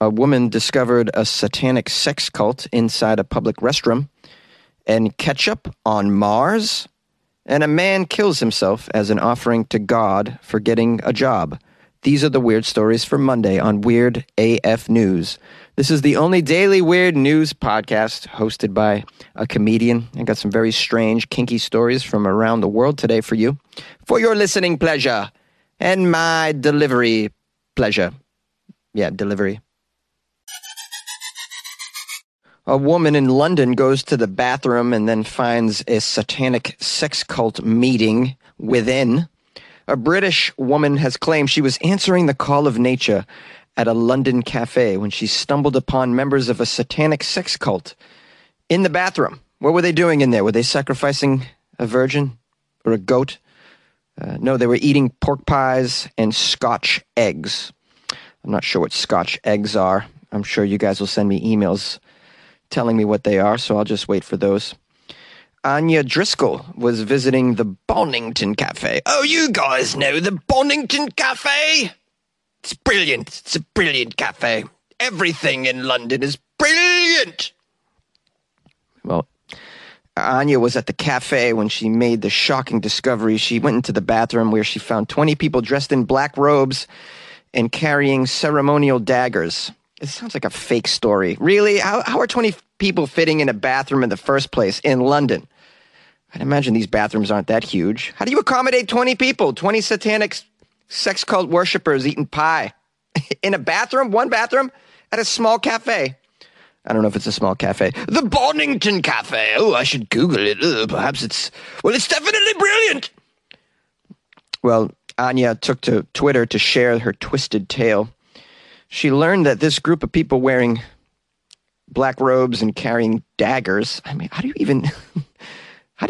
a woman discovered a satanic sex cult inside a public restroom, and ketchup on Mars, and a man kills himself as an offering to God for getting a job. These are the weird stories for Monday on Weird AF News. This is the only daily weird news podcast hosted by a comedian. I got some very strange, kinky stories from around the world today for you, for your listening pleasure and my delivery pleasure. Yeah, delivery. A woman in London goes to the bathroom and then finds a satanic sex cult meeting within. A British woman has claimed she was answering the call of nature at a London cafe when she stumbled upon members of a satanic sex cult in the bathroom. What were they doing in there? Were they sacrificing a virgin or a goat? No, they were eating pork pies and Scotch eggs. I'm not sure what Scotch eggs are. I'm sure you guys will send me emails telling me what they are, so I'll just wait for those. Anya Driscoll was visiting the Bonnington Cafe. Oh, you guys know the Bonnington Cafe? It's brilliant. It's a brilliant cafe. Everything in London is brilliant. Well, Anya was at the cafe when she made the shocking discovery. She went into the bathroom where she found 20 people dressed in black robes and carrying ceremonial daggers. It sounds like a fake story. Really? How are 20 people fitting in a bathroom in the first place in London? I'd imagine these bathrooms aren't that huge. How do you accommodate 20 people, 20 satanic sex cult worshippers eating pie in a bathroom, one bathroom at a small cafe? I don't know if it's a small cafe. The Bonnington Cafe. Oh, I should Google it. Perhaps it's, well, it's definitely brilliant. Well, Anya took to Twitter to share her twisted tale. She learned that this group of people wearing black robes and carrying daggers, I mean, how do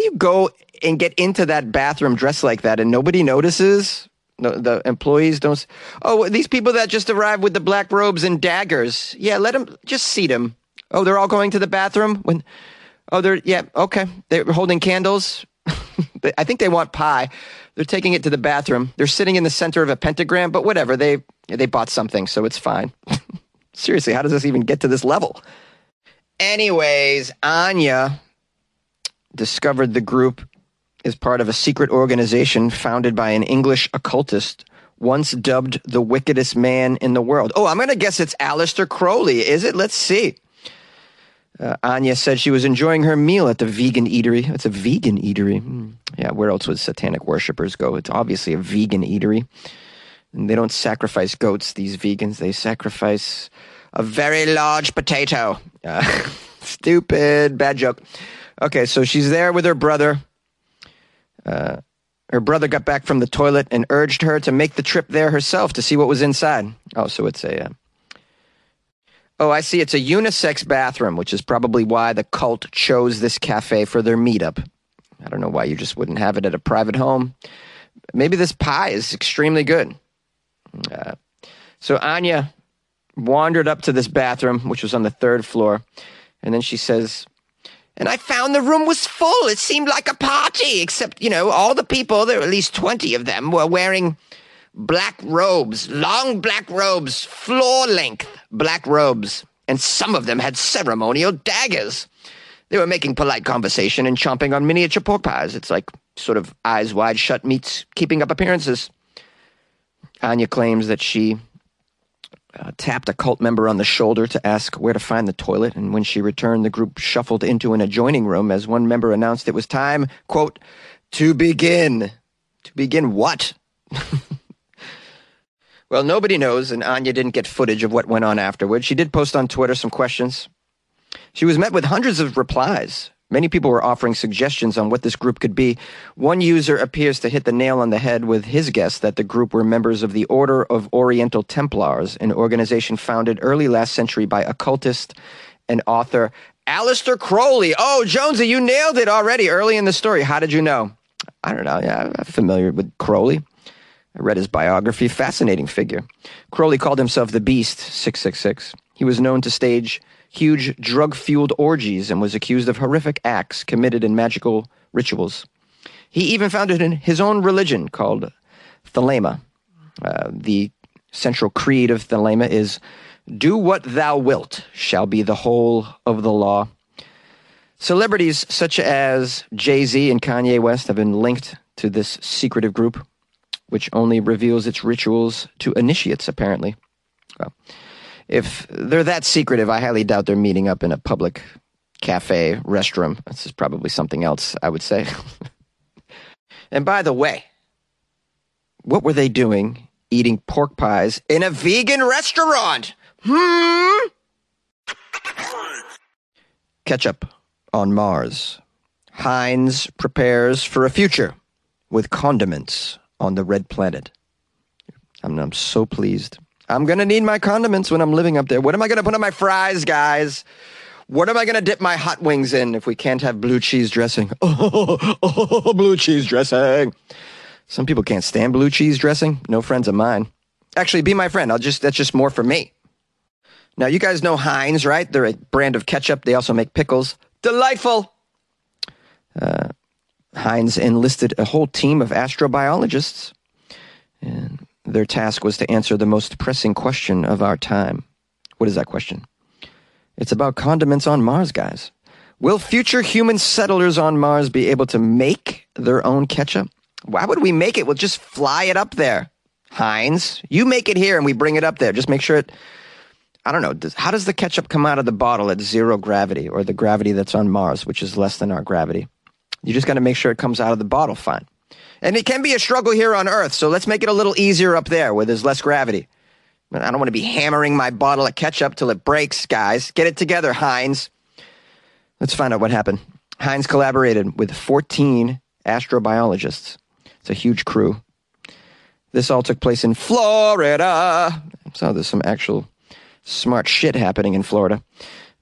you go and get into that bathroom dressed like that and nobody notices? No, the employees don't. Oh, these people that just arrived with the black robes and daggers. Yeah, let them, just seat them. Oh, they're all going to the bathroom? They're holding candles. I think they want pie. They're taking it to the bathroom. They're sitting in the center of a pentagram, but whatever. They bought something, so it's fine. Seriously, how does this even get to this level? Anyways, Anya discovered the group is part of a secret organization founded by an English occultist once dubbed the wickedest man in the world. Oh, I'm going to guess it's Aleister Crowley, is it? Let's see. Anya said she was enjoying her meal at the vegan eatery. It's a vegan eatery. Yeah, where else would satanic worshippers go? It's obviously a vegan eatery. And they don't sacrifice goats, these vegans. They sacrifice a very large potato. Stupid, bad joke. Okay, so she's there with her brother. Her brother got back from the toilet and urged her to make the trip there herself to see what was inside. Oh, so it's a... Oh, I see. It's a unisex bathroom, which is probably why the cult chose this cafe for their meetup. I don't know why you just wouldn't have it at a private home. Maybe this pie is extremely good. So Anya wandered up to this bathroom, which was on the third floor, and then she says, and I found the room was full. It seemed like a party, except, you know, all the people, there were at least 20 of them, were wearing... black robes, long black robes, floor-length black robes, and some of them had ceremonial daggers. They were making polite conversation and chomping on miniature pork pies. It's like sort of eyes wide shut meets keeping up appearances. Anya claims that she tapped a cult member on the shoulder to ask where to find the toilet, and when she returned, the group shuffled into an adjoining room as one member announced it was time, quote, to begin. To begin what? Well, nobody knows, and Anya didn't get footage of what went on afterwards. She did post on Twitter some questions. She was met with hundreds of replies. Many people were offering suggestions on what this group could be. One user appears to hit the nail on the head with his guess that the group were members of the Order of Oriental Templars, an organization founded early last century by occultist and author Aleister Crowley. Oh, Jonesy, you nailed it already early in the story. How did you know? I don't know. Yeah, I'm familiar with Crowley. I read his biography. Fascinating figure. Crowley called himself the Beast, 666. He was known to stage huge drug-fueled orgies and was accused of horrific acts committed in magical rituals. He even founded his own religion called Thelema. The central creed of Thelema is Do what thou wilt shall be the whole of the law. Celebrities such as Jay-Z and Kanye West have been linked to this secretive group, which only reveals its rituals to initiates, apparently. Well, if they're that secretive, I highly doubt they're meeting up in a public cafe, restroom. This is probably something else, I would say. And by the way, what were they doing eating pork pies in a vegan restaurant? Ketchup on Mars. Heinz prepares for a future with condiments on the red planet. I'm so pleased. I'm going to need my condiments when I'm living up there. What am I going to put on my fries, guys? What am I going to dip my hot wings in if we can't have blue cheese dressing? Oh, blue cheese dressing. Some people can't stand blue cheese dressing. No friends of mine. Actually, be my friend. That's just more for me. Now, you guys know Heinz, right? They're a brand of ketchup. They also make pickles. Delightful! Heinz enlisted a whole team of astrobiologists, and their task was to answer the most pressing question of our time. What is that question? It's about condiments on Mars, guys. Will future human settlers on Mars be able to make their own ketchup? Why would we make it? We'll just fly it up there. Heinz, you make it here and we bring it up there. Just make sure it... I don't know, how does the ketchup come out of the bottle at zero gravity, or the gravity that's on Mars, which is less than our gravity? You just got to make sure it comes out of the bottle fine. And it can be a struggle here on Earth, so let's make it a little easier up there where there's less gravity. But I don't want to be hammering my bottle of ketchup till it breaks, guys. Get it together, Heinz. Let's find out what happened. Heinz collaborated with 14 astrobiologists. It's a huge crew. This all took place in Florida. So there's some actual... smart shit happening in Florida.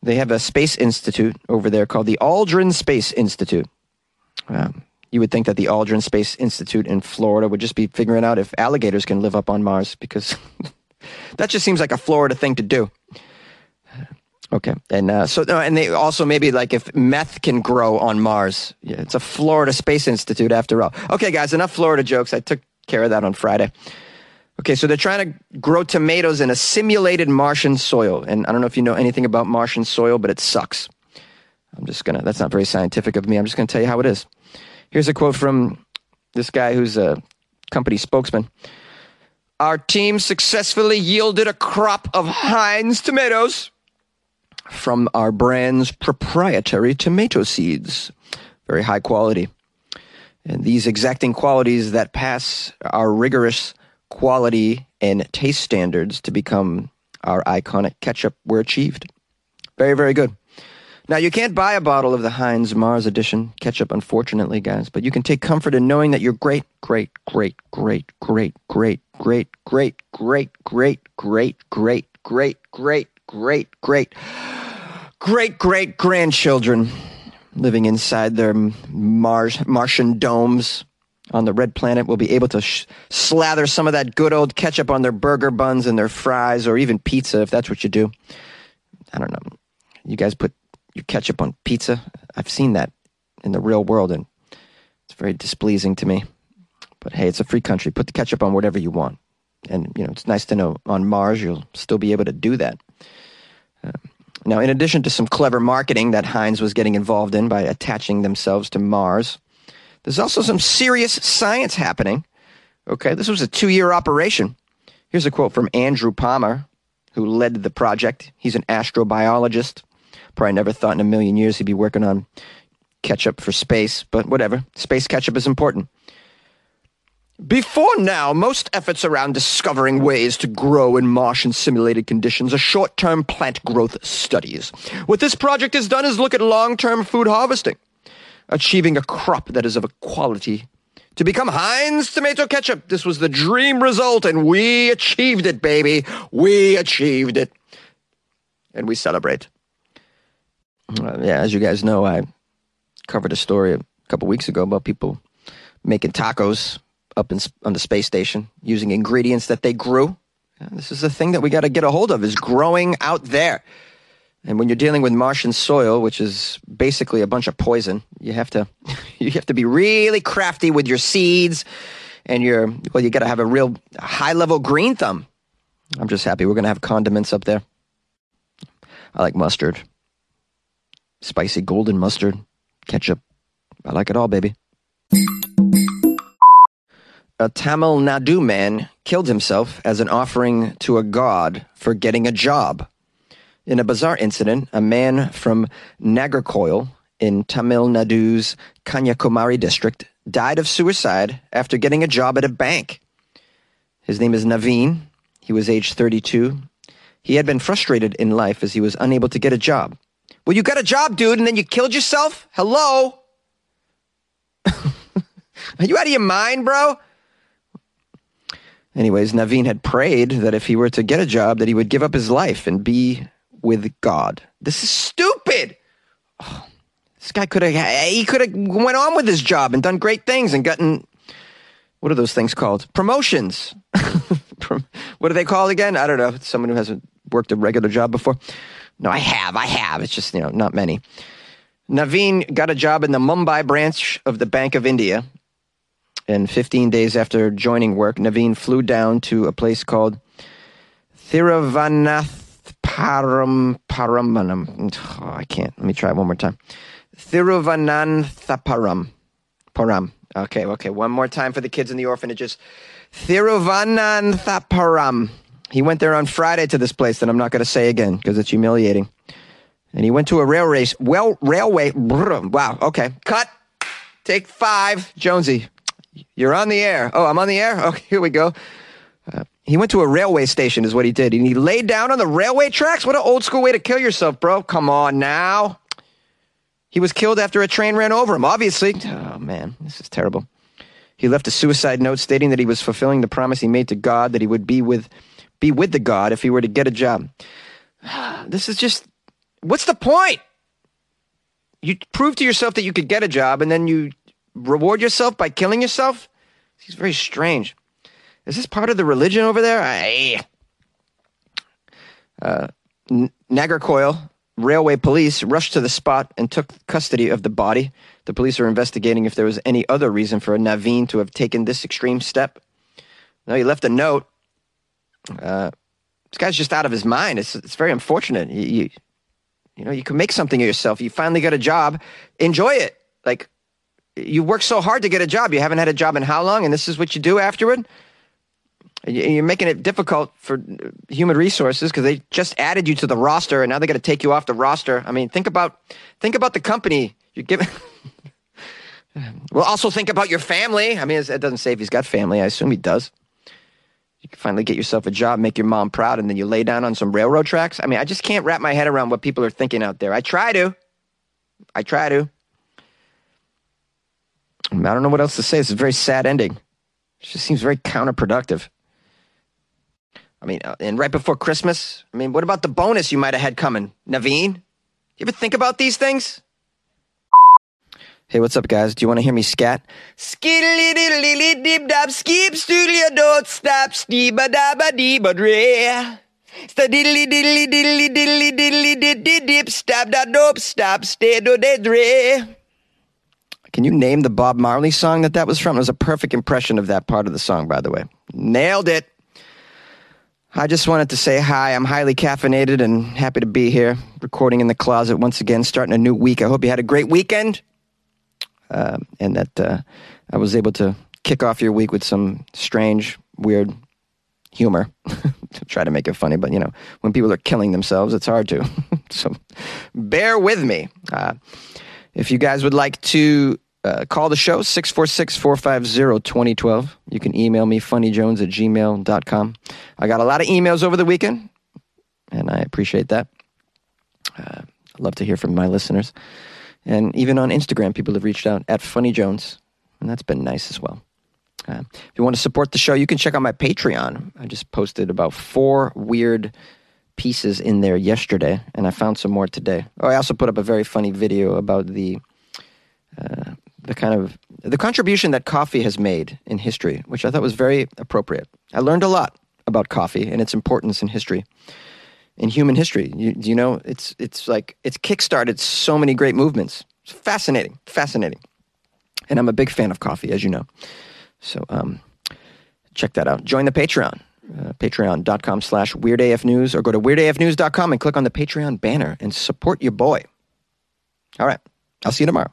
They have a space institute over there called the Aldrin Space Institute. You would think that the Aldrin Space Institute in Florida would just be figuring out if alligators can live up on Mars, because that just seems like a Florida thing to do. Okay, and they also maybe like if meth can grow on Mars. Yeah, it's a Florida Space Institute after all. Okay, guys, enough Florida jokes. I took care of that on Friday. Okay, so they're trying to grow tomatoes in a simulated Martian soil. And I don't know if you know anything about Martian soil, but it sucks. That's not very scientific of me. I'm just going to tell you how it is. Here's a quote from this guy who's a company spokesman. Our team successfully yielded a crop of Heinz tomatoes from our brand's proprietary tomato seeds. Very high quality. And these exacting qualities that pass our rigorous quality and taste standards to become our iconic ketchup were achieved. Very, very good. Now, you can't buy a bottle of the Heinz Mars Edition ketchup, unfortunately, guys, but you can take comfort in knowing that your great, great, great, great, great, great, great, great, great, great, great, great, great, great, great, great, great, great grandchildren living inside their Martian domes on the red planet will be able to slather some of that good old ketchup on their burger buns and their fries, or even pizza, if that's what you do. I don't know. You guys put your ketchup on pizza? I've seen that in the real world, and it's very displeasing to me. But hey, it's a free country. Put the ketchup on whatever you want. And, you know, it's nice to know on Mars you'll still be able to do that. Now, in addition to some clever marketing that Heinz was getting involved in by attaching themselves to Mars, there's also some serious science happening. Okay, this was a 2-year operation. Here's a quote from Andrew Palmer, who led the project. He's an astrobiologist. Probably never thought in a million years he'd be working on ketchup for space, but whatever. Space ketchup is important. Before now, most efforts around discovering ways to grow in Martian simulated conditions are short-term plant growth studies. What this project has done is look at long-term food harvesting, achieving a crop that is of a quality to become Heinz tomato ketchup. This was the dream result, and we achieved it, baby. We achieved it. And we celebrate. As you guys know, I covered a story a couple weeks ago about people making tacos up on the space station using ingredients that they grew. This is the thing that we got to get a hold of, is growing out there. And when you're dealing with Martian soil, which is basically a bunch of poison, you have to be really crafty with your seeds, and you got to have a real high-level green thumb. I'm just happy we're going to have condiments up there. I like mustard. Spicy golden mustard. Ketchup. I like it all, baby. A Tamil Nadu man killed himself as an offering to a god for getting a job. In a bizarre incident, a man from Nagercoil in Tamil Nadu's Kanyakumari district died of suicide after getting a job at a bank. His name is Naveen. He was age 32. He had been frustrated in life as he was unable to get a job. Well, you got a job, dude, and then you killed yourself? Hello? Are you out of your mind, bro? Anyways, Naveen had prayed that if he were to get a job, that he would give up his life and be with God. This is stupid. Oh, this guy could have went on with his job and done great things and gotten, what are those things called? Promotions. What are they called again? I don't know. Someone who hasn't worked a regular job before. No, I have. It's just, not many. Naveen got a job in the Mumbai branch of the Bank of India. And 15 days after joining work, Naveen flew down to a place called Thiruvananthapuram. Oh, I can't. Let me try it one more time. Thiruvananthapuram. Param. Okay. One more time for the kids in the orphanages. Thiruvananthapuram. He went there on Friday to this place that I'm not going to say again because it's humiliating. And he went to a railway. Wow. Okay. Cut. Take 5. Jonesy. You're on the air. Oh, I'm on the air? Okay, here we go. He went to a railway station is what he did. And he laid down on the railway tracks? What an old school way to kill yourself, bro. Come on now. He was killed after a train ran over him, obviously. Oh, man, this is terrible. He left a suicide note stating that he was fulfilling the promise he made to God that he would be with the God if he were to get a job. This is just, what's the point? You prove to yourself that you could get a job and then you reward yourself by killing yourself? It's very strange. Is this part of the religion over there? Nagercoil railway police rushed to the spot and took custody of the body. The police are investigating if there was any other reason for Naveen to have taken this extreme step. No, he left a note. This guy's just out of his mind. It's very unfortunate. You can make something of yourself. You finally got a job. Enjoy it. Like, you work so hard to get a job. You haven't had a job in how long? And this is what you do afterward? You're making it difficult for human resources because they just added you to the roster and now they're going to take you off the roster. I mean, think about the company you're giving. Well, also think about your family. I mean, it doesn't say if he's got family. I assume he does. You can finally get yourself a job, make your mom proud, and then you lay down on some railroad tracks. I mean, I just can't wrap my head around what people are thinking out there. I try to. I don't know what else to say. It's a very sad ending. It just seems very counterproductive. I mean, and right before Christmas, I mean, what about the bonus you might have had coming, Naveen? You ever think about these things? Hey, what's up, guys? Do you want to hear me scat? Skiddly diddly did dip dab skip studio don't stop steeba dabba dee badre. Sta diddly diddly diddly diddly diddly did did dip stab da dope stop stay do de dre. Can you name the Bob Marley song that was from? It was a perfect impression of that part of the song, by the way. Nailed it. I just wanted to say hi. I'm highly caffeinated and happy to be here, recording in the closet once again, starting a new week. I hope you had a great weekend and that I was able to kick off your week with some strange, weird humor. Try to make it funny, but, when people are killing themselves, it's hard to. So bear with me. If you guys would like to call the show, 646-450-2012. You can email me, funnyjones@gmail.com. I got a lot of emails over the weekend, and I appreciate that. I love to hear from my listeners. And even on Instagram, people have reached out, @funnyjones, and that's been nice as well. If you want to support the show, you can check out my Patreon. I just posted about 4 weird pieces in there yesterday, and I found some more today. Oh, I also put up a very funny video about the contribution that coffee has made in history, which I thought was very appropriate. I learned a lot about coffee and its importance in history, in human history. It's kickstarted so many great movements. It's fascinating. And I'm a big fan of coffee, as you know. So check that out. Join the Patreon. patreon.com/weirdafnews, or go to weirdafnews.com and click on the Patreon banner and support your boy. All right. I'll see you tomorrow.